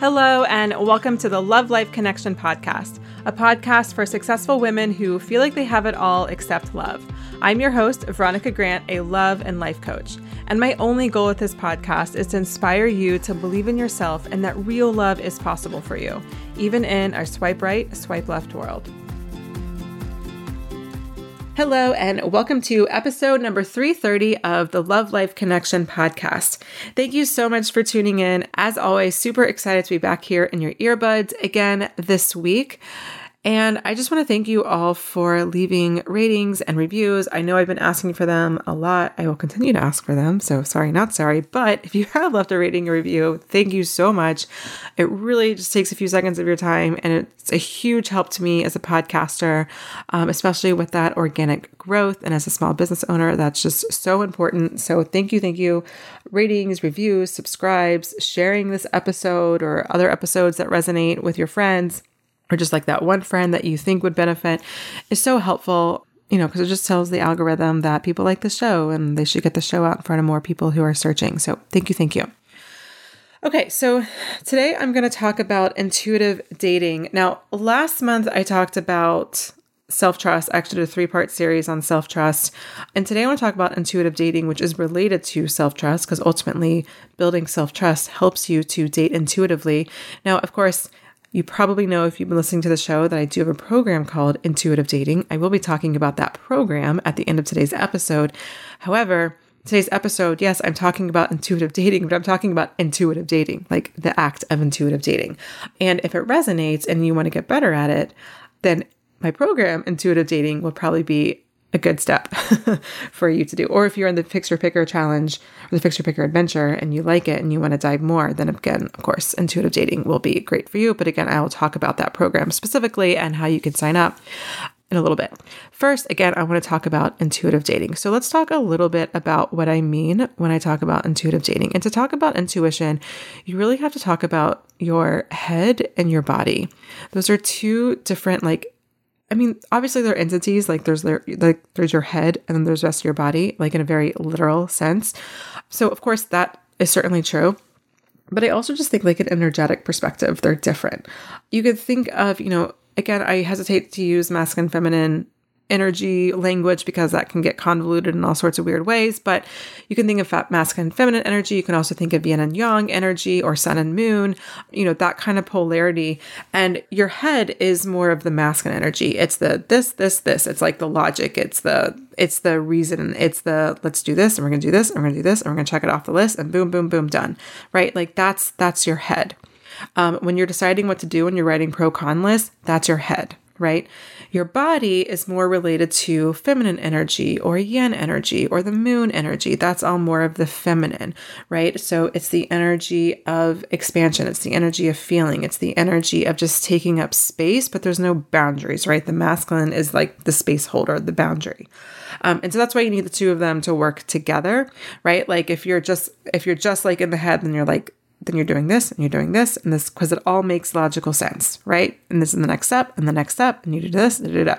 Hello, and welcome to the Love Life Connection podcast, a podcast for successful women who feel like they have it all except love. I'm your host, Veronica Grant, a love and life coach. And my only goal with this podcast is to inspire you to believe in yourself and that real love is possible for you, even in our swipe right, swipe left world. Hello, and welcome to episode number 330 of the Love Life Connection podcast. Thank you so much for tuning in. As always, super excited to be back here in your earbuds again this week. And I just want to thank you all for leaving ratings and reviews. I know I've been asking for them a lot. I will continue to ask for them. So sorry, not sorry. But if you have left a rating or review, thank you so much. It really just takes a few seconds of your time. And it's a huge help to me as a podcaster, especially with that organic growth. And as a small business owner, that's just so important. So thank you, ratings, reviews, subscribes, sharing this episode or other episodes that resonate with your friends, or just like that one friend that you think would benefit, is so helpful, you know, because it just tells the algorithm that people like the show and they should get the show out in front of more people who are searching. So thank you. Thank you. Okay. So today I'm going to talk about intuitive dating. Now, last month I talked about self-trust. I actually did a 3-part series on self-trust. And today I want to talk about intuitive dating, which is related to self-trust, because ultimately building self-trust helps you to date intuitively. Now, of course, you probably know if you've been listening to the show that I do have a program called Intuitive Dating. I will be talking about that program at the end of today's episode. However, today's episode, yes, I'm talking about intuitive dating, but I'm talking about intuitive dating, like the act of intuitive dating. And if it resonates and you want to get better at it, then my program, Intuitive Dating, will probably be a good step for you to do. Or if you're in the Fixer Picker Challenge or the Fixer Picker Adventure and you like it and you want to dive more, then again, of course, Intuitive Dating will be great for you. But again, I will talk about that program specifically and how you can sign up in a little bit. First, again, I want to talk about intuitive dating. So let's talk a little bit about what I mean when I talk about intuitive dating. And to talk about intuition, you really have to talk about your head and your body. Those are two different, obviously they're entities, there's your head and then there's the rest of your body, like in a very literal sense. So of course that is certainly true. But I also just think an energetic perspective, they're different. You could think of, again, I hesitate to use masculine, feminine energy language because that can get convoluted in all sorts of weird ways. But you can think of masculine and feminine energy. You can also think of yin and yang energy or sun and moon, that kind of polarity. And your head is more of the masculine energy. It's the this. It's like the logic. It's the reason. It's the let's do this and we're going to do this and we're going to do this and we're going to check it off the list and boom, boom, boom, done. Right? That's your head. When you're deciding what to do and you're writing pro-con lists, that's your head. right? Your body is more related to feminine energy or yin energy or the moon energy. That's all more of the feminine, right? So it's the energy of expansion. It's the energy of feeling. It's the energy of just taking up space, but there's no boundaries, right? The masculine is like the space holder, the boundary. And so that's why you need the two of them to work together, right? Like if you're just like in the head, then you're doing this and you're doing this and this, because it all makes logical sense, right? And this is the next step and the next step and you do this, da, da, da.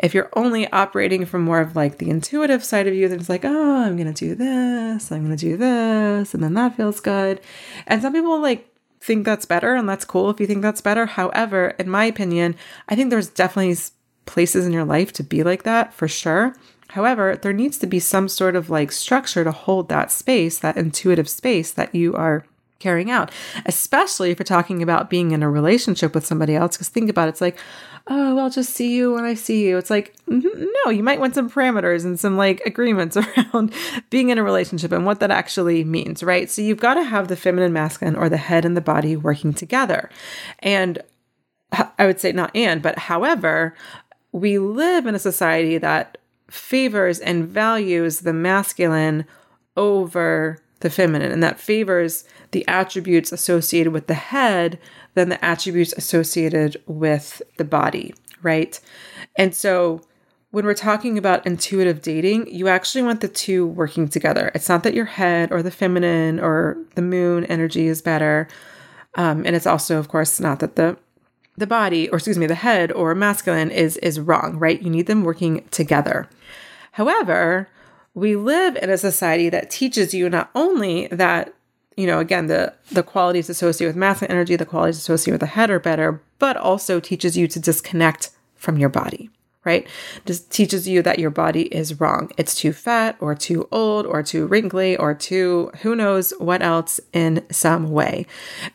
If you're only operating from more of like the intuitive side of you, then it's like, oh, I'm going to do this. And then that feels good. And some people like think that's better, and that's cool if you think that's better. However, in my opinion, I think there's definitely places in your life to be like that for sure. However, there needs to be some sort of like structure to hold that space, that intuitive space that you are carrying out, especially if you're talking about being in a relationship with somebody else. Because think about it, it's like, oh, I'll just see you when I see you. It's like, no, you might want some parameters and some like agreements around being in a relationship and what that actually means, right? So you've got to have the feminine, masculine, or the head and the body working together. And I would say however, we live in a society that favors and values the masculine over the feminine, and that favors the attributes associated with the head than the attributes associated with the body, right? And so when we're talking about intuitive dating, you actually want the two working together. It's not that your head or the feminine or the moon energy is better. And it's also, of course, not that the head or masculine is wrong, right? You need them working together. However, we live in a society that teaches you not only that, you know, again, the qualities associated with masculine energy, the qualities associated with the head are better, but also teaches you to disconnect from your body, right? Just teaches you that your body is wrong. It's too fat or too old or too wrinkly or too who knows what else in some way.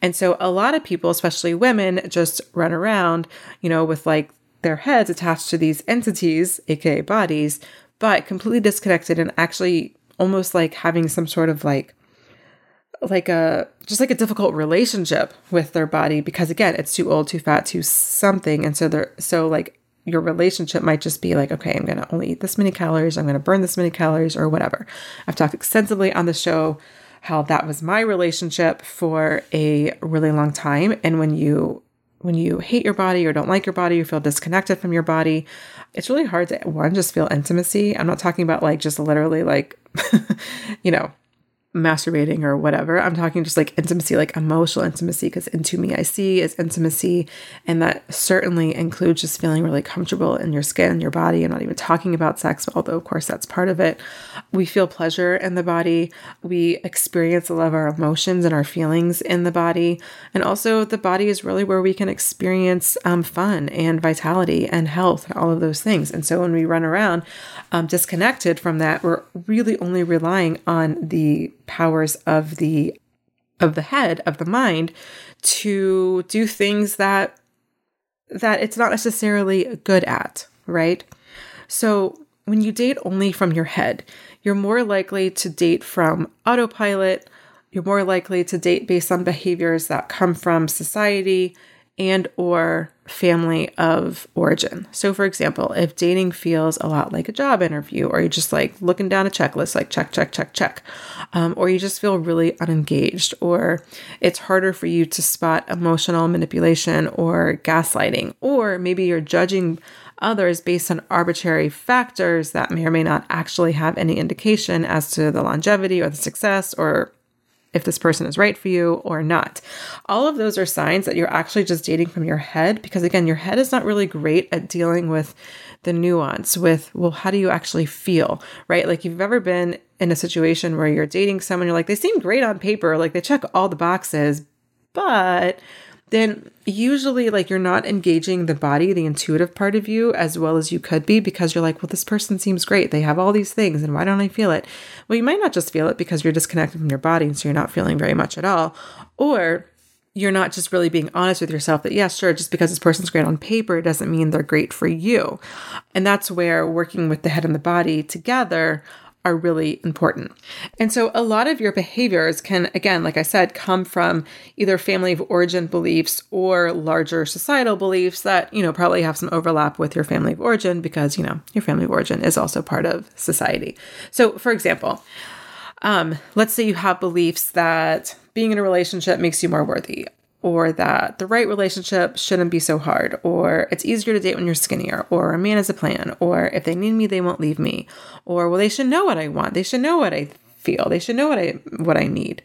And so a lot of people, especially women, just run around, you know, with like their heads attached to these entities, aka bodies, but completely disconnected and actually almost like having some sort of like a difficult relationship with their body, because again, it's too old, too fat, too something. And so like your relationship might just be like, okay, I'm going to only eat this many calories. I'm going to burn this many calories or whatever. I've talked extensively on the show how that was my relationship for a really long time. And when you hate your body or don't like your body, you feel disconnected from your body, it's really hard to, one, just feel intimacy. I'm not talking about like just literally like, you know, masturbating or whatever. I'm talking just like intimacy, like emotional intimacy, because into me I see is intimacy. And that certainly includes just feeling really comfortable in your skin, your body. I'm not even talking about sex, although of course that's part of it. We feel pleasure in the body. We experience the love of our emotions and our feelings in the body. And also the body is really where we can experience fun and vitality and health and all of those things. And so when we run around disconnected from that, we're really only relying on the powers of the head, of the mind, to do things that it's not necessarily good at, right? So when you date only from your head, you're more likely to date from autopilot. You're more likely to date based on behaviors that come from society and or family of origin. So for example, if dating feels a lot like a job interview, or you're just like looking down a checklist, like check, or you just feel really unengaged, or it's harder for you to spot emotional manipulation or gaslighting, or maybe you're judging others based on arbitrary factors that may or may not actually have any indication as to the longevity or the success or if this person is right for you or not. All of those are signs that you're actually just dating from your head, because again, your head is not really great at dealing with the nuance with, well, how do you actually feel, right? Like if you've ever been in a situation where you're dating someone, you're like, they seem great on paper, like they check all the boxes, but then usually like you're not engaging the body, the intuitive part of you as well as you could be, because you're like, well, this person seems great. They have all these things and why don't I feel it? Well, you might not just feel it because you're disconnected from your body and so you're not feeling very much at all. Or you're not just really being honest with yourself that, yeah, sure, just because this person's great on paper doesn't mean they're great for you. And that's where working with the head and the body together are really important. And so a lot of your behaviors can, again, like I said, come from either family of origin beliefs or larger societal beliefs that, you know, probably have some overlap with your family of origin because, you know, your family of origin is also part of society. So for example, let's say you have beliefs that being in a relationship makes you more worthy, or that the right relationship shouldn't be so hard, or it's easier to date when you're skinnier, or a man has a plan, or if they need me, they won't leave me, or, well, they should know what I want. They should know what I feel. They should know what I need.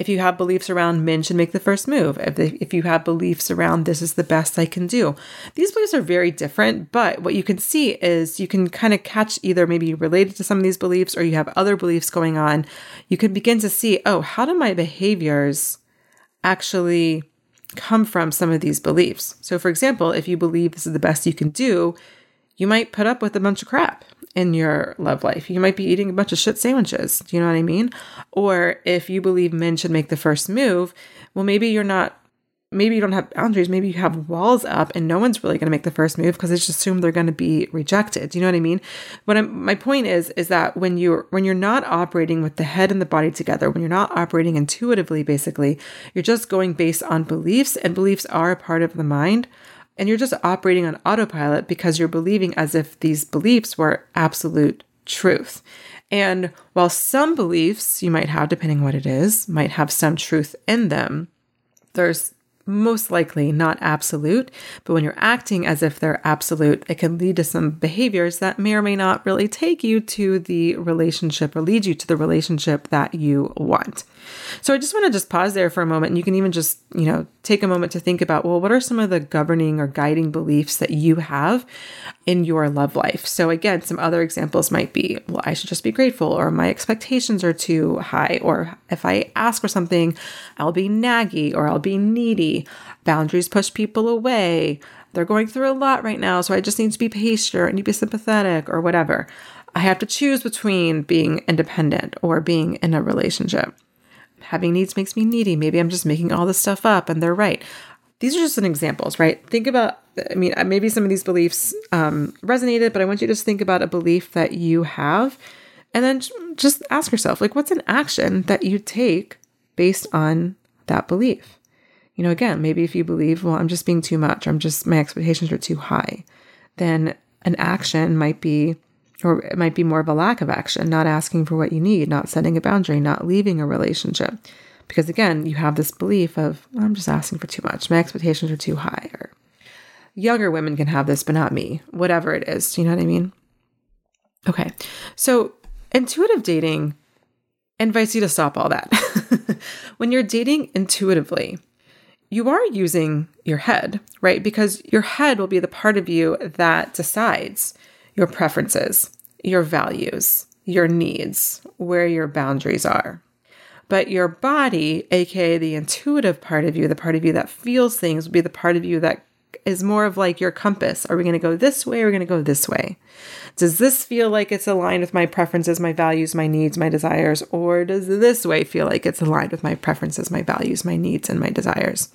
If you have beliefs around men should make the first move, if you have beliefs around this is the best I can do, these beliefs are very different. But what you can see is you can kind of catch either maybe related to some of these beliefs or you have other beliefs going on. You can begin to see, oh, how do my behaviors actually come from some of these beliefs? So for example, if you believe this is the best you can do, you might put up with a bunch of crap in your love life. You might be eating a bunch of shit sandwiches. Do you know what I mean? Or if you believe men should make the first move, well, maybe you don't have boundaries. Maybe you have walls up and no one's really going to make the first move because it's just assumed they're going to be rejected. Do you know what I mean? My point is that when you're not operating with the head and the body together, when you're not operating intuitively, basically, you're just going based on beliefs, and beliefs are a part of the mind. And you're just operating on autopilot because you're believing as if these beliefs were absolute truth. And while some beliefs you might have, depending on what it is, might have some truth in them, there's most likely not absolute. But when you're acting as if they're absolute, it can lead to some behaviors that may or may not really take you to the relationship or lead you to the relationship that you want. So I just want to pause there for a moment, and you can even just, you know, take a moment to think about, well, what are some of the governing or guiding beliefs that you have in your love life? So again, some other examples might be, well, I should just be grateful, or my expectations are too high, or if I ask for something, I'll be naggy or I'll be needy. Boundaries push people away. They're going through a lot right now, so I just need to be patient or I need to be sympathetic or whatever. I have to choose between being independent or being in a relationship. Having needs makes me needy. Maybe I'm just making all this stuff up and they're right. These are just some examples, right? Think about, I mean, maybe some of these beliefs resonated, but I want you to just think about a belief that you have and then just ask yourself, like, what's an action that you take based on that belief? You know, again, maybe if you believe, well, I'm just being too much, my expectations are too high, then an action might be, or it might be more of a lack of action, not asking for what you need, not setting a boundary, not leaving a relationship. Because again, you have this belief of, I'm just asking for too much. My expectations are too high. Or younger women can have this, but not me. Whatever it is. Do you know what I mean? Okay. So intuitive dating invites you to stop all that. When you're dating intuitively, you are using your head, right? Because your head will be the part of you that decides your preferences, your values, your needs, where your boundaries are. But your body, aka the intuitive part of you, the part of you that feels things, will be the part of you that is more of like your compass. Are we going to go this way? Are we going to go this way? Does this feel like it's aligned with my preferences, my values, my needs, my desires? Or does this way feel like it's aligned with my preferences, my values, my needs, and my desires?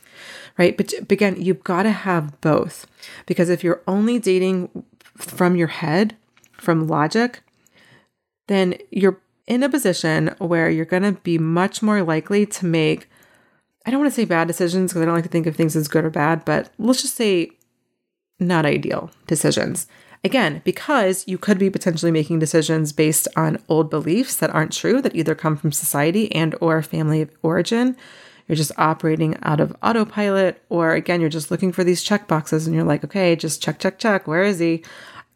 Right? But again, you've got to have both. Because if you're only dating from your head, from logic, then you're in a position where you're going to be much more likely to make, I don't want to say bad decisions because I don't like to think of things as good or bad, but let's just say not ideal decisions. Again, because you could be potentially making decisions based on old beliefs that aren't true, that either come from society and or family of origin. You're just operating out of autopilot, or again, you're just looking for these check boxes and you're like, okay, just check. Where is he?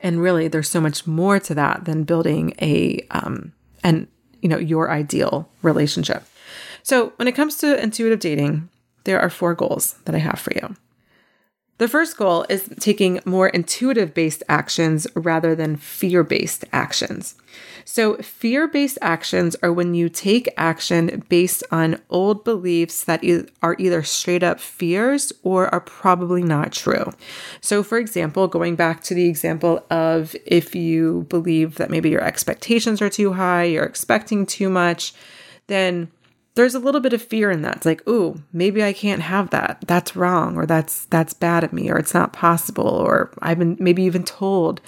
And really, there's so much more to that than building your ideal relationship. So when it comes to intuitive dating, there are 4 goals that I have for you. The first goal is taking more intuitive-based actions rather than fear-based actions. So fear-based actions are when you take action based on old beliefs that are either straight-up fears or are probably not true. So for example, going back to the example of if you believe that maybe your expectations are too high, you're expecting too much, then there's a little bit of fear in that. It's like, ooh, maybe I can't have that. That's wrong, or that's bad of me, or it's not possible, or I've been maybe even told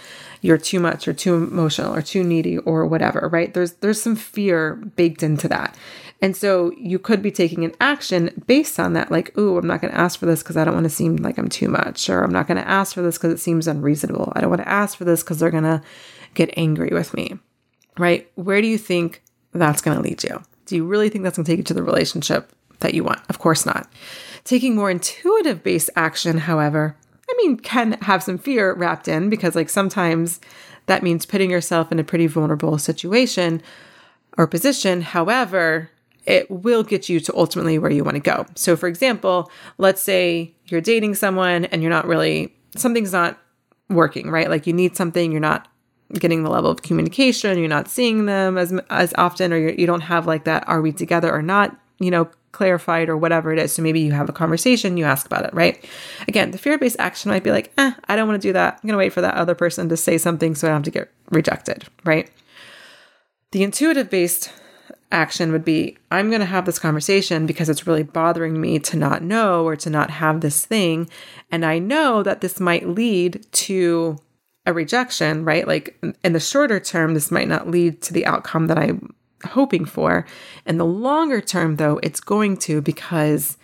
you're too much or too emotional or too needy or whatever, right? There's some fear baked into that. And so you could be taking an action based on that, like, ooh, I'm not going to ask for this because I don't want to seem like I'm too much, or I'm not going to ask for this because it seems unreasonable. I don't want to ask for this because they're going to get angry with me, right? Where do you think that's going to lead you? Do you really think that's going to take you to the relationship that you want? Of course not. Taking more intuitive-based action, however, I mean, can have some fear wrapped in, because like sometimes that means putting yourself in a pretty vulnerable situation or position. However, it will get you to ultimately where you want to go. So for example, let's say you're dating someone and you're not really, something's not working, right? Like you need something, you're not getting the level of communication, you're not seeing them as often, or you don't have like that, are we together or not, you know, clarified or whatever it is. So maybe you have a conversation, you ask about it, right? Again, the fear-based action might be like, I don't want to do that. I'm going to wait for that other person to say something so I don't have to get rejected, right? The intuitive-based action would be, I'm going to have this conversation because it's really bothering me to not know or to not have this thing. And I know that this might lead to a rejection, right? Like in the shorter term, this might not lead to the outcome that I'm hoping for. In the longer term, though, it's going to, because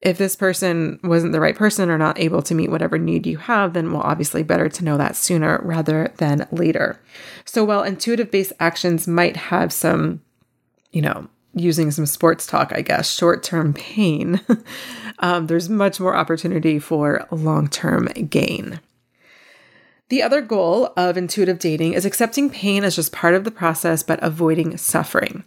if this person wasn't the right person or not able to meet whatever need you have, then well, obviously better to know that sooner rather than later. So while intuitive-based actions might have some, you know, using some sports talk, I guess, short-term pain, there's much more opportunity for long-term gain. The other goal of intuitive dating is accepting pain as just part of the process, but avoiding suffering.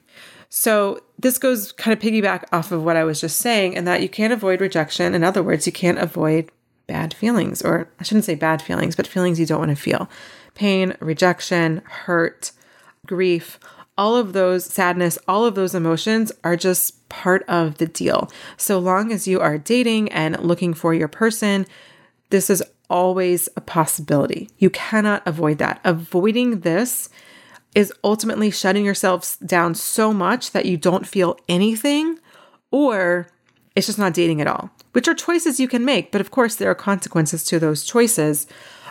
So this goes kind of piggyback off of what I was just saying, and that you can't avoid rejection. In other words, you can't avoid bad feelings, or I shouldn't say bad feelings, but feelings you don't want to feel. Pain, rejection, hurt, grief, all of those, sadness, all of those emotions are just part of the deal. So long as you are dating and looking for your person, this is always a possibility. You cannot avoid that. Avoiding this is ultimately shutting yourself down so much that you don't feel anything, or it's just not dating at all, which are choices you can make. But of course, there are consequences to those choices.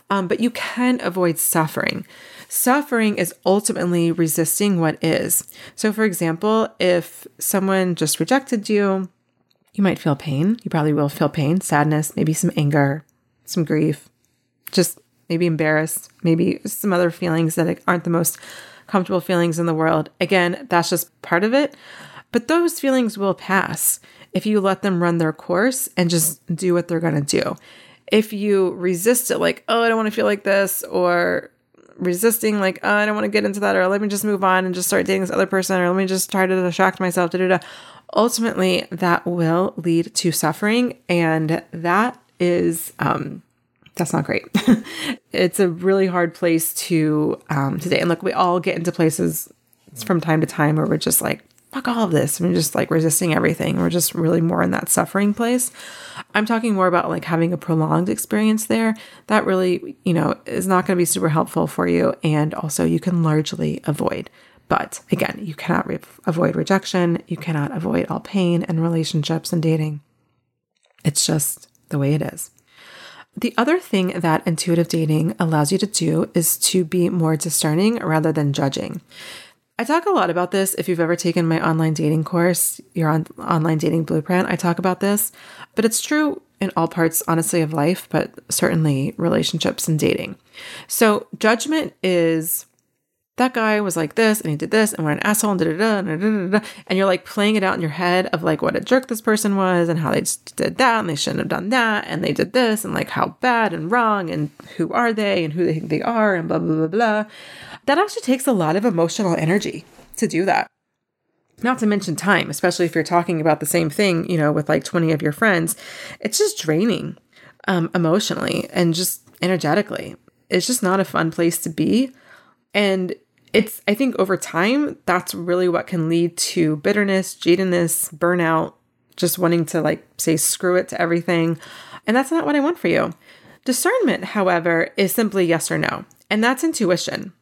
But you can avoid suffering. Suffering is ultimately resisting what is. So for example, if someone just rejected you, you might feel pain. You probably will feel pain, sadness, maybe some anger, some grief, just maybe embarrassed, maybe some other feelings that aren't the most comfortable feelings in the world. Again, that's just part of it. But those feelings will pass if you let them run their course and just do what they're going to do. If you resist it, like, oh, I don't want to feel like this, or resisting, like, oh, I don't want to get into that, or let me just move on and just start dating this other person, or let me just try to distract myself, ultimately, that will lead to suffering. And that is, that's not great. It's a really hard place to date. And look, we all get into places from time to time where we're just like, fuck all of this. I'm just like resisting everything. We're just really more in that suffering place. I'm talking more about like having a prolonged experience there that really, you know, is not going to be super helpful for you. And also you can largely avoid, but again, you cannot avoid rejection. You cannot avoid all pain and relationships and dating. It's just the way it is. The other thing that intuitive dating allows you to do is to be more discerning rather than judging. I talk a lot about this. If you've ever taken my online dating course, your online dating blueprint, I talk about this, but it's true in all parts, honestly, of life, but certainly relationships and dating. So judgment is, that guy was like this and he did this and we're an asshole and and you're like playing it out in your head of like what a jerk this person was and how they just did that and they shouldn't have done that and they did this and like how bad and wrong and who are they and who they think they are and blah, blah, blah, blah. That actually takes a lot of emotional energy to do that. Not to mention time, especially if you're talking about the same thing, you know, with like 20 of your friends. It's just draining emotionally and just energetically. It's just not a fun place to be. And it's, I think over time, that's really what can lead to bitterness, jadedness, burnout, just wanting to like say, screw it to everything. And that's not what I want for you. Discernment, however, is simply yes or no. And that's intuition,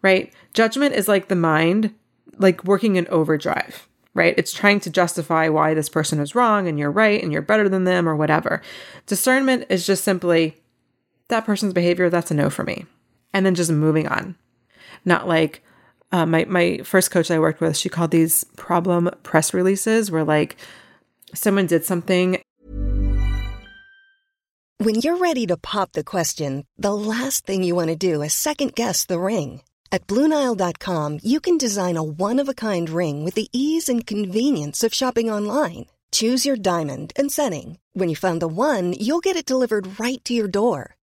right? Judgment is like the mind, like working in overdrive, right? It's trying to justify why this person is wrong and you're right and you're better than them or whatever. Discernment is just simply, that person's behavior, that's a no for me. And then just moving on. Not like my first coach I worked with, she called these problem press releases where like someone did something. When you're ready to pop the question, the last thing you want to do is second guess the ring. At BlueNile.com, you can design a one-of-a-kind ring with the ease and convenience of shopping online. Choose your diamond and setting. When you find the one, you'll get it delivered right to your door.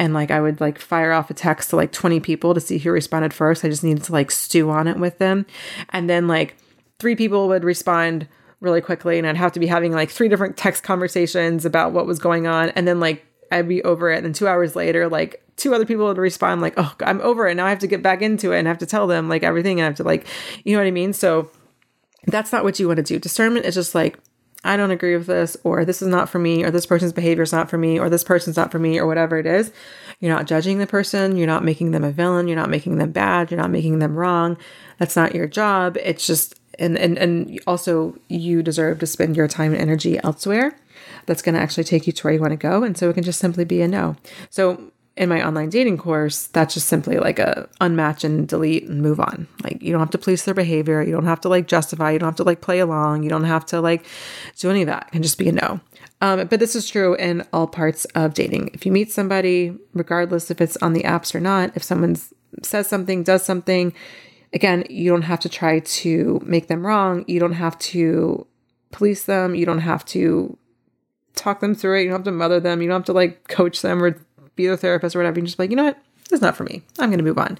And like, I would like fire off a text to like 20 people to see who responded first. I just needed to like stew on it with them. And then like 3 people would respond really quickly. And I'd have to be having like 3 different text conversations about what was going on. And then like, I'd be over it. And then 2 hours later, like 2 other people would respond like, oh, I'm over it. Now I have to get back into it and I have to tell them like everything. And I have to like, you know what I mean? So that's not what you want to do. Discernment is just like, I don't agree with this, or this is not for me, or this person's behavior is not for me, or this person's not for me, or whatever it is. You're not judging the person. You're not making them a villain. You're not making them bad. You're not making them wrong. That's not your job. It's just, and also you deserve to spend your time and energy elsewhere. That's going to actually take you to where you want to go. And so it can just simply be a no. So in my online dating course, that's just simply like a unmatch and delete and move on. Like you don't have to police their behavior. You don't have to like justify. You don't have to like play along. You don't have to like do any of that. It can just be a no. But this is true in all parts of dating. If you meet somebody, regardless if it's on the apps or not, if someone says something, does something, again, you don't have to try to make them wrong. You don't have to police them. You don't have to talk them through it. You don't have to mother them. You don't have to like coach them or be their therapist or whatever. You can just be like, you know what? It's not for me. I'm going to move on.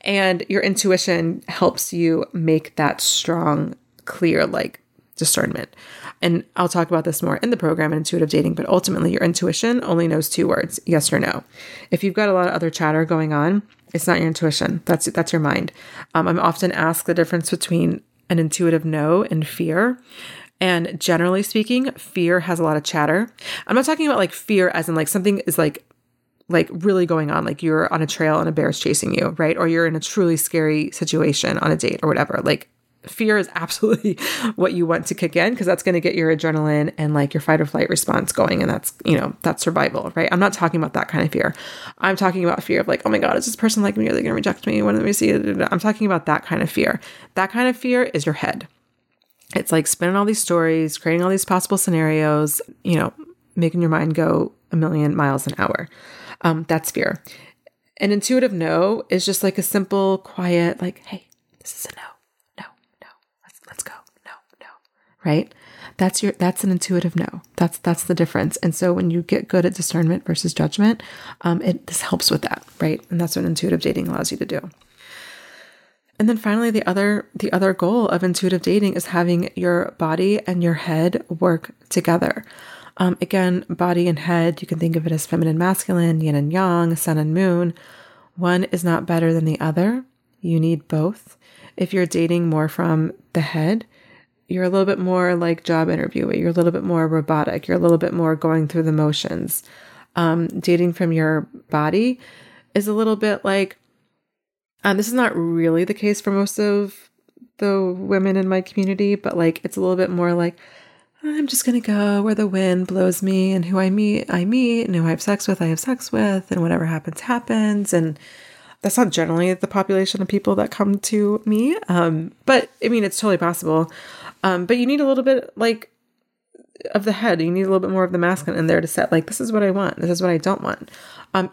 And your intuition helps you make that strong, clear, like discernment. And I'll talk about this more in the program, Intuitive Dating, but ultimately your intuition only knows 2 words, yes or no. If you've got a lot of other chatter going on, it's not your intuition. That's your mind. I'm often asked the difference between an intuitive no and fear. And generally speaking, fear has a lot of chatter. I'm not talking about like fear as in like something is like really going on, like you're on a trail and a bear's chasing you, right? Or you're in a truly scary situation on a date or whatever. Like fear is absolutely what you want to kick in because that's going to get your adrenaline and like your fight or flight response going. And that's, you know, that's survival, right? I'm not talking about that kind of fear. I'm talking about fear of like, oh my God, is this person like me? Are they going to reject me? When do we see it? I'm talking about that kind of fear. That kind of fear is your head. It's like spinning all these stories, creating all these possible scenarios, you know, making your mind go a million miles an hour. That's fear. An intuitive no is just like a simple, quiet, like, hey, this is a no, no, let's go. No, right? That's an intuitive no. That's the difference. And so when you get good at discernment versus judgment, this helps with that, right? And that's what intuitive dating allows you to do. And then finally, the other goal of intuitive dating is having your body and your head work together. Again, body and head, you can think of it as feminine, masculine, yin and yang, sun and moon. One is not better than the other. You need both. If you're dating more from the head, you're a little bit more like job interviewee. You're a little bit more robotic. You're a little bit more going through the motions. Dating from your body is a little bit like, this is not really the case for most of the women in my community, but like, it's a little bit more like, I'm just going to go where the wind blows me, and who I meet, and who I have sex with, and whatever happens, happens. And that's not generally the population of people that come to me. But I mean, it's totally possible. But you need a little bit like of the head. You need a little bit more of the masculine in there to set, like, this is what I want. This is what I don't want.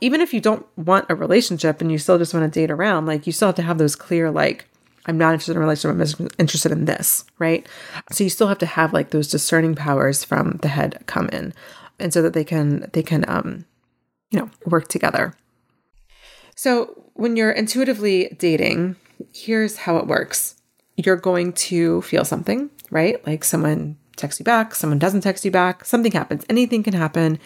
Even if you don't want a relationship and you still just want to date around, like, you still have to have those clear, like, I'm not interested in a relationship. I'm interested in this, right? So you still have to have like those discerning powers from the head come in, and so that they can you know, work together. So when you're intuitively dating, here's how it works. You're going to feel something, right? Like someone texts you back, someone doesn't text you back, something happens. Anything can happen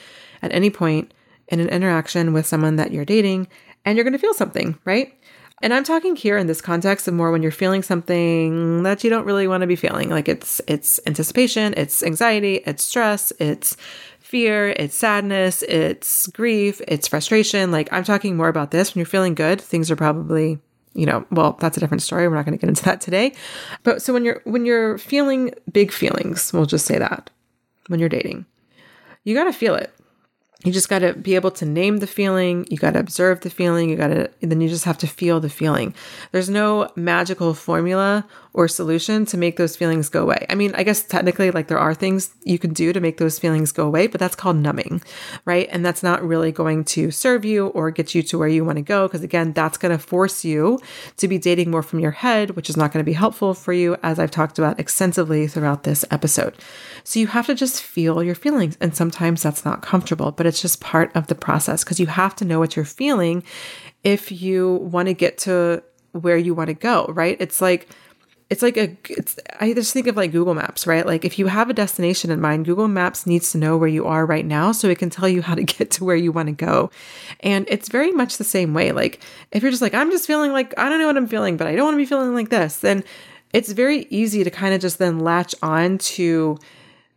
at any point in an interaction with someone that you're dating, and you're going to feel something, right? And I'm talking here in this context of more when you're feeling something that you don't really want to be feeling. Like it's anticipation, it's anxiety, it's stress, it's fear, it's sadness, it's grief, it's frustration. Like I'm talking more about this. When you're feeling good, things are probably, you know, well, that's a different story. We're not going to get into that today. But so when you're feeling big feelings, we'll just say that when you're dating, you got to feel it. You just got to be able to name the feeling. You got to observe the feeling. Then you just have to feel the feeling. There's no magical formula or solution to make those feelings go away. I mean, I guess technically, like, there are things you can do to make those feelings go away, but that's called numbing, right? And that's not really going to serve you or get you to where you want to go. Because again, that's going to force you to be dating more from your head, which is not going to be helpful for you, as I've talked about extensively throughout this episode. So you have to just feel your feelings. And sometimes that's not comfortable, but it's just part of the process, because you have to know what you're feeling if you want to get to where you want to go, right? I just think of like Google Maps, right? Like if you have a destination in mind, Google Maps needs to know where you are right now so it can tell you how to get to where you want to go. And it's very much the same way. Like if you're just like, I'm just feeling like, I don't know what I'm feeling, but I don't want to be feeling like this, then it's very easy to kind of just then latch on to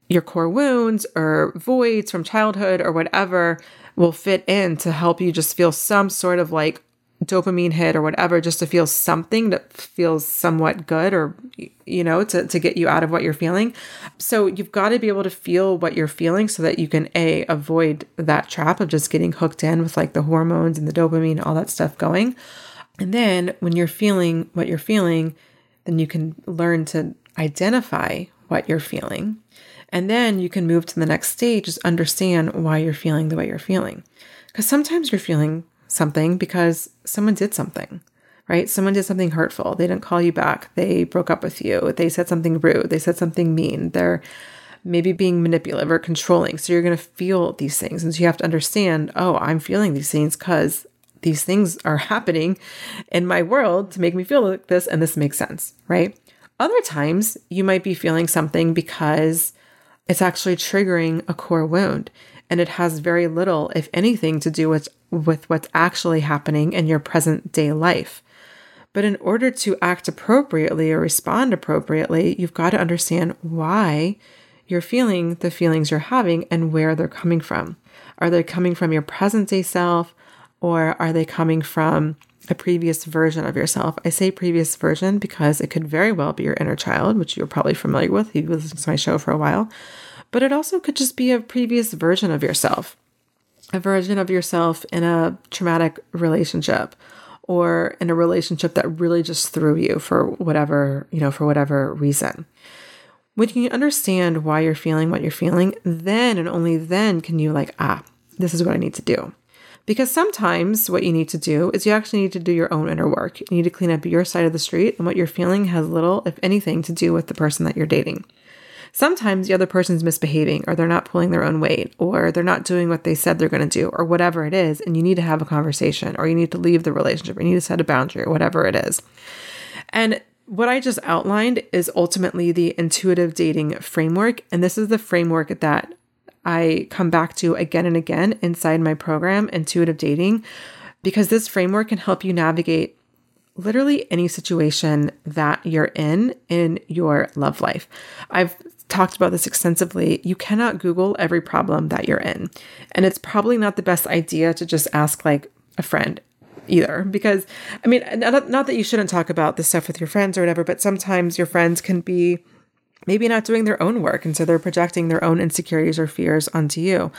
your core wounds or voids from childhood or whatever will fit in to help you just feel some sort of like dopamine hit or whatever, just to feel something that feels somewhat good, or, you know, to get you out of what you're feeling. So you've got to be able to feel what you're feeling so that you can avoid that trap of just getting hooked in with like the hormones and the dopamine, and all that stuff going. And then when you're feeling what you're feeling, then you can learn to identify what you're feeling. And then you can move to the next stage, is understand why you're feeling the way you're feeling. Because sometimes you're feeling something because someone did something, right? Someone did something hurtful. They didn't call you back. They broke up with you. They said something rude. They said something mean. They're maybe being manipulative or controlling. So you're going to feel these things. And so you have to understand, oh, I'm feeling these things because these things are happening in my world to make me feel like this. And this makes sense, right? Other times you might be feeling something because it's actually triggering a core wound, and it has very little, if anything, to do with what's actually happening in your present day life. But in order to act appropriately or respond appropriately, you've got to understand why you're feeling the feelings you're having and where they're coming from. Are they coming from your present day self, or are they coming from a previous version of yourself? I say previous version because it could very well be your inner child, which you're probably familiar with. You've listened to my show for a while, but it also could just be a previous version of yourself, a version of yourself in a traumatic relationship, or in a relationship that really just threw you for whatever reason. When you understand why you're feeling what you're feeling, then and only then can you like, this is what I need to do. Because sometimes what you need to do is you actually need to do your own inner work. You need to clean up your side of the street, and what you're feeling has little, if anything, to do with the person that you're dating. Sometimes the other person's misbehaving, or they're not pulling their own weight, or they're not doing what they said they're going to do, or whatever it is, and you need to have a conversation, or you need to leave the relationship, or you need to set a boundary, or whatever it is. And what I just outlined is ultimately the intuitive dating framework, and this is the framework that I come back to again and again inside my program, Intuitive Dating, because this framework can help you navigate literally any situation that you're in your love life. I've talked about this extensively. You cannot Google every problem that you're in. And it's probably not the best idea to just ask like a friend either, because I mean, not that you shouldn't talk about this stuff with your friends or whatever, but sometimes your friends can be maybe not doing their own work, and so they're projecting their own insecurities or fears onto you.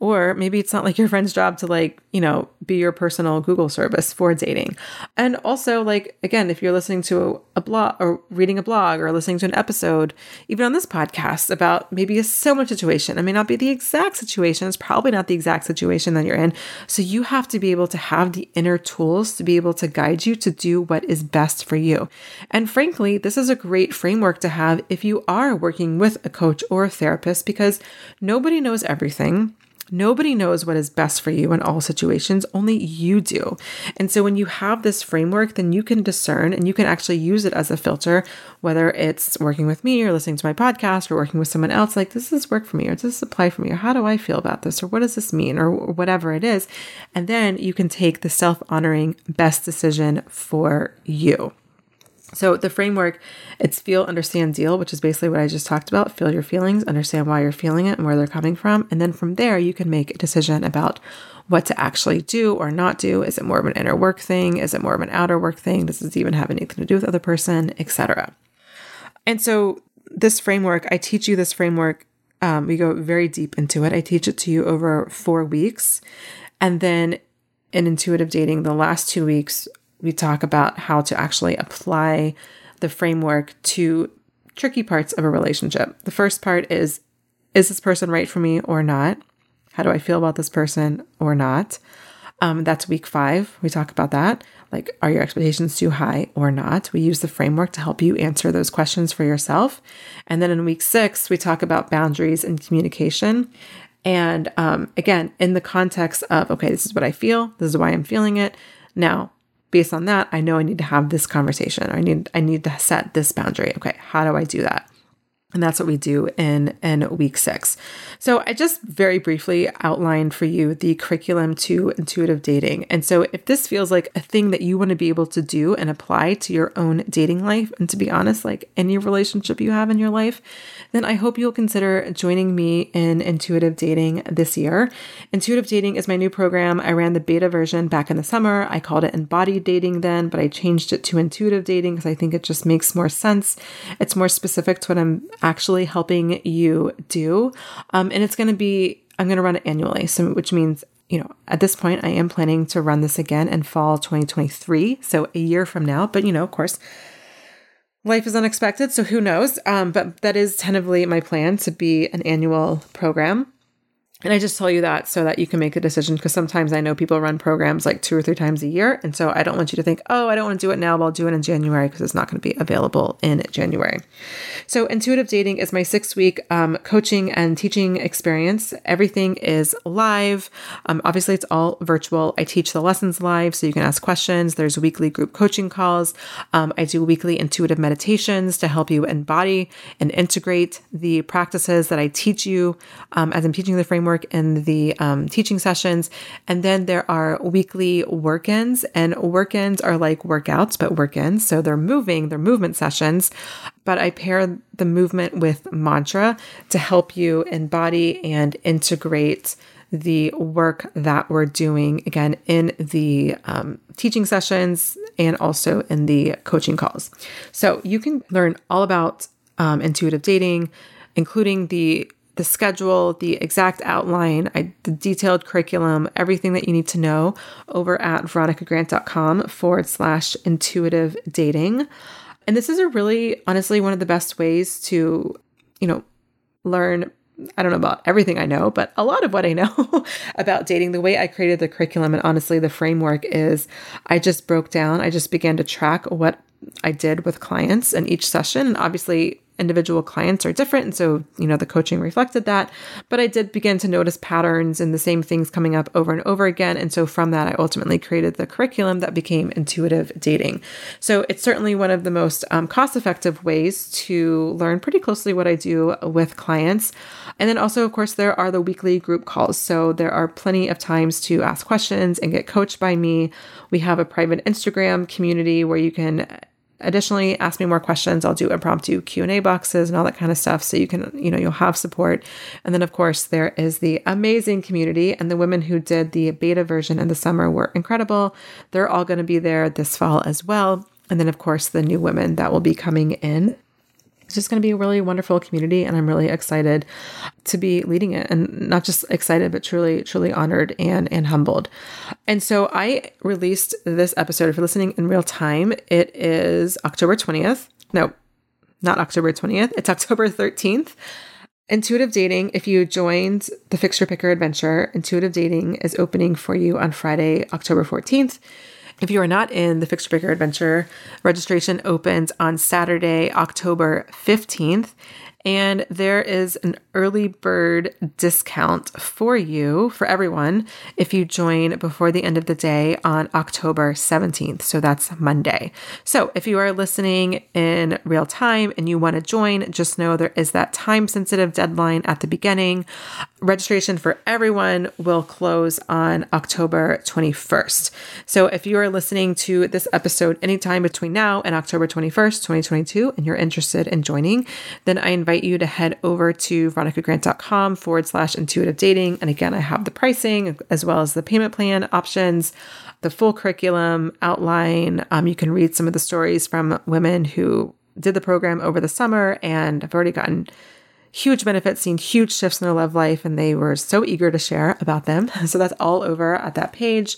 Or maybe it's not like your friend's job to like, you know, be your personal Google service for dating. And also, like, again, if you're listening to a blog or reading a blog or listening to an episode, even on this podcast, about maybe a similar situation. It may not be the exact situation. It's probably not the exact situation that you're in. So you have to be able to have the inner tools to be able to guide you to do what is best for you. And frankly, this is a great framework to have if you are working with a coach or a therapist, because nobody knows everything. Nobody knows what is best for you in all situations, only you do. And so when you have this framework, then you can discern and you can actually use it as a filter, whether it's working with me or listening to my podcast or working with someone else, like, does this work for me or does this apply for me or how do I feel about this or what does this mean or whatever it is. And then you can take the self-honoring best decision for you. So the framework, it's feel, understand, deal, which is basically what I just talked about. Feel your feelings, understand why you're feeling it and where they're coming from. And then from there, you can make a decision about what to actually do or not do. Is it more of an inner work thing? Is it more of an outer work thing? Does this even have anything to do with the other person, etc.? And so this framework, I teach you this framework. We go very deep into it. I teach it to you over 4 weeks. And then in intuitive dating, the last 2 weeks, we talk about how to actually apply the framework to tricky parts of a relationship. The first part is this person right for me or not? How do I feel about this person or not? That's week 5. We talk about that. Like, are your expectations too high or not? We use the framework to help you answer those questions for yourself. And then in week 6, we talk about boundaries and communication. And again, in the context of, okay, this is what I feel. This is why I'm feeling it. Now, based on that, I know I need to have this conversation. Or I need to set this boundary. Okay, how do I do that? And that's what we do in week 6. So I just very briefly outlined for you the curriculum to intuitive dating. And so if this feels like a thing that you want to be able to do and apply to your own dating life, and to be honest, like any relationship you have in your life, then I hope you'll consider joining me in intuitive dating this year. Intuitive dating is my new program. I ran the beta version back in the summer. I called it embodied dating then, but I changed it to intuitive dating because I think it just makes more sense. It's more specific to what I'm actually helping you do. And it's going to be, I'm going to run it annually. So, which means, you know, at this point, I am planning to run this again in fall 2023. So a year from now, but you know, of course, life is unexpected. So who knows? But that is tentatively my plan to be an annual program. And I just tell you that so that you can make a decision, because sometimes I know people run programs like 2 or 3 times a year. And so I don't want you to think, oh, I don't want to do it now, but I'll do it in January, because it's not going to be available in January. So intuitive dating is my 6-week coaching and teaching experience. Everything is live. Obviously, it's all virtual. I teach the lessons live, so you can ask questions. There's weekly group coaching calls. I do weekly intuitive meditations to help you embody and integrate the practices that I teach you as I'm teaching the framework in the teaching sessions. And then there are weekly work-ins, and work-ins are like workouts, but work-ins. So they're movement sessions, but I pair the movement with mantra to help you embody and integrate the work that we're doing, again, in the teaching sessions and also in the coaching calls. So you can learn all about intuitive dating, including the schedule, the exact outline, the detailed curriculum, everything that you need to know over at veronicagrant.com/intuitive dating. And this is a really, honestly, one of the best ways to, you know, learn, I don't know about everything I know, but a lot of what I know about dating. The way I created the curriculum and honestly the framework is I just began to track what I did with clients in each session. And obviously, individual clients are different. And so, you know, the coaching reflected that, but I did begin to notice patterns and the same things coming up over and over again. And so from that, I ultimately created the curriculum that became intuitive dating. So it's certainly one of the most cost-effective ways to learn pretty closely what I do with clients. And then also, of course, there are the weekly group calls. So there are plenty of times to ask questions and get coached by me. We have a private Instagram community where you can additionally ask me more questions. I'll do impromptu Q&A boxes and all that kind of stuff. So you can, you know, you'll have support. And then of course there is the amazing community, and the women who did the beta version in the summer were incredible. They're all going to be there this fall as well. And then of course the new women that will be coming in. It's just going to be a really wonderful community, and I'm really excited to be leading it, and not just excited, but truly, truly honored and humbled. And so I released this episode. If you're listening in real time, it is October 20th. No, not October 20th. It's October 13th. Intuitive Dating, if you joined the Fixer Picker Adventure, Intuitive Dating is opening for you on Friday, October 14th. If you are not in the Fixer Picker Adventure, registration opens on Saturday, October 15th. And there is an early bird discount for you, for everyone, if you join before the end of the day on October 17th. So that's Monday. So if you are listening in real time and you want to join, just know there is that time-sensitive deadline at the beginning. Registration for everyone will close on October 21st. So if you are listening to this episode anytime between now and October 21st, 2022, and you're interested in joining, then I invite you to head over to veronicagrant.com /intuitive dating. And again, I have the pricing as well as the payment plan options, the full curriculum outline. You can read some of the stories from women who did the program over the summer and have already gotten huge benefits, seen huge shifts in their love life, and they were so eager to share about them. So that's all over at that page.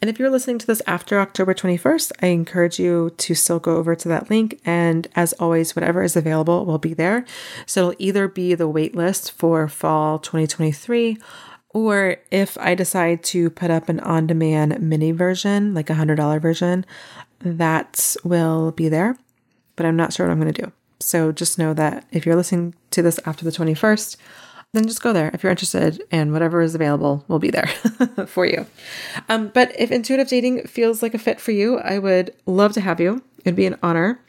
And if you're listening to this after October 21st, I encourage you to still go over to that link. And as always, whatever is available will be there. So it'll either be the wait list for fall 2023, or if I decide to put up an on-demand mini version, like a $100 version, that will be there. But I'm not sure what I'm going to do. So just know that if you're listening to this after the 21st, then just go there if you're interested, and whatever is available will be there for you. But if Intuitive Dating feels like a fit for you, I would love to have you. It'd be an honor.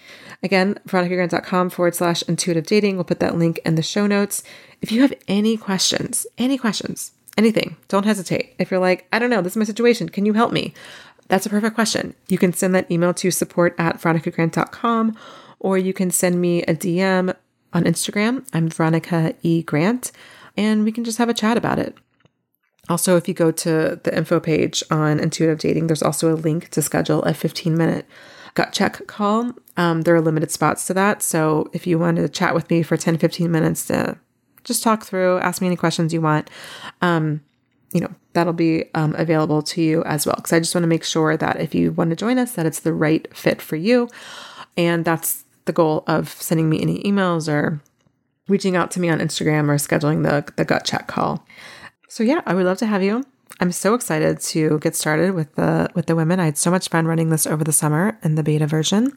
Again, veronicagrant.com /intuitive dating. We'll put that link in the show notes. If you have any questions, anything, don't hesitate. If you're like, I don't know, this is my situation, can you help me? That's a perfect question. You can send that email to support@veronicagrant.com, or you can send me a DM on Instagram. I'm Veronica E. Grant, and we can just have a chat about it. Also, if you go to the info page on Intuitive Dating, there's also a link to schedule a 15-minute gut check call. There are limited spots to that. So if you want to chat with me for 10, 15 minutes to just talk through, ask me any questions you want, that'll be available to you as well. Because I just want to make sure that if you want to join us, that it's the right fit for you. And that's the goal of sending me any emails or reaching out to me on Instagram or scheduling the gut check call. So yeah, I would love to have you. I'm so excited to get started with the women. I had so much fun running this over the summer in the beta version.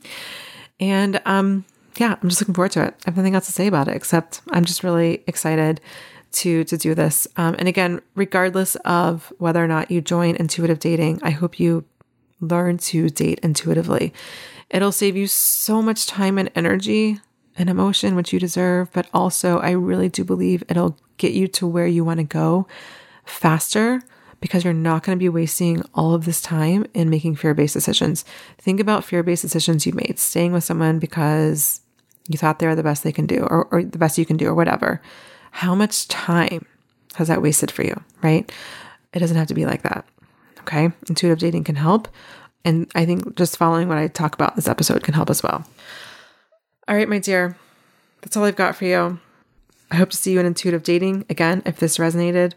And I'm just looking forward to it. I have nothing else to say about it, except I'm just really excited to do this. And again, regardless of whether or not you join Intuitive Dating, I hope you learn to date intuitively. It'll save you so much time and energy and emotion, which you deserve. But also, I really do believe it'll get you to where you want to go faster, because you're not going to be wasting all of this time in making fear-based decisions. Think about fear-based decisions you've made, staying with someone because you thought they were the best they can do, or the best you can do, or whatever. How much time has that wasted for you, right? It doesn't have to be like that, okay? Intuitive Dating can help. And I think just following what I talk about in this episode can help as well. All right, my dear, that's all I've got for you. I hope to see you in Intuitive Dating. Again, if this resonated,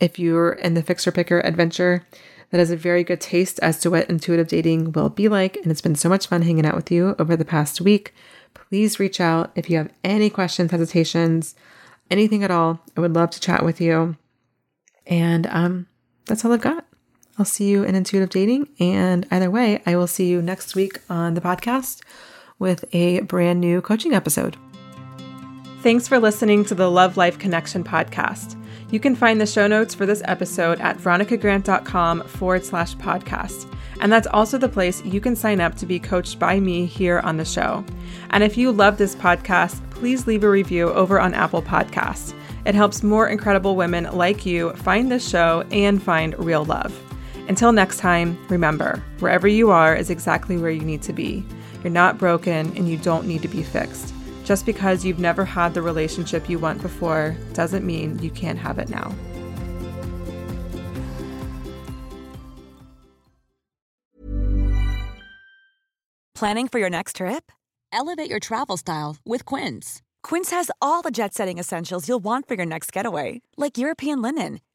if you're in the Fixer Picker Adventure, that is a very good taste as to what Intuitive Dating will be like. And it's been so much fun hanging out with you over the past week. Please reach out if you have any questions, hesitations, anything at all. I would love to chat with you. And that's all I've got. I'll see you in Intuitive Dating. And either way, I will see you next week on the podcast with a brand new coaching episode. Thanks for listening to the Love Life Connection podcast. You can find the show notes for this episode at veronicagrant.com /podcast. And that's also the place you can sign up to be coached by me here on the show. And if you love this podcast, please leave a review over on Apple Podcasts. It helps more incredible women like you find this show and find real love. Until next time, remember, wherever you are is exactly where you need to be. You're not broken, and you don't need to be fixed. Just because you've never had the relationship you want before doesn't mean you can't have it now. Planning for your next trip? Elevate your travel style with Quince. Quince has all the jet-setting essentials you'll want for your next getaway, like European linen,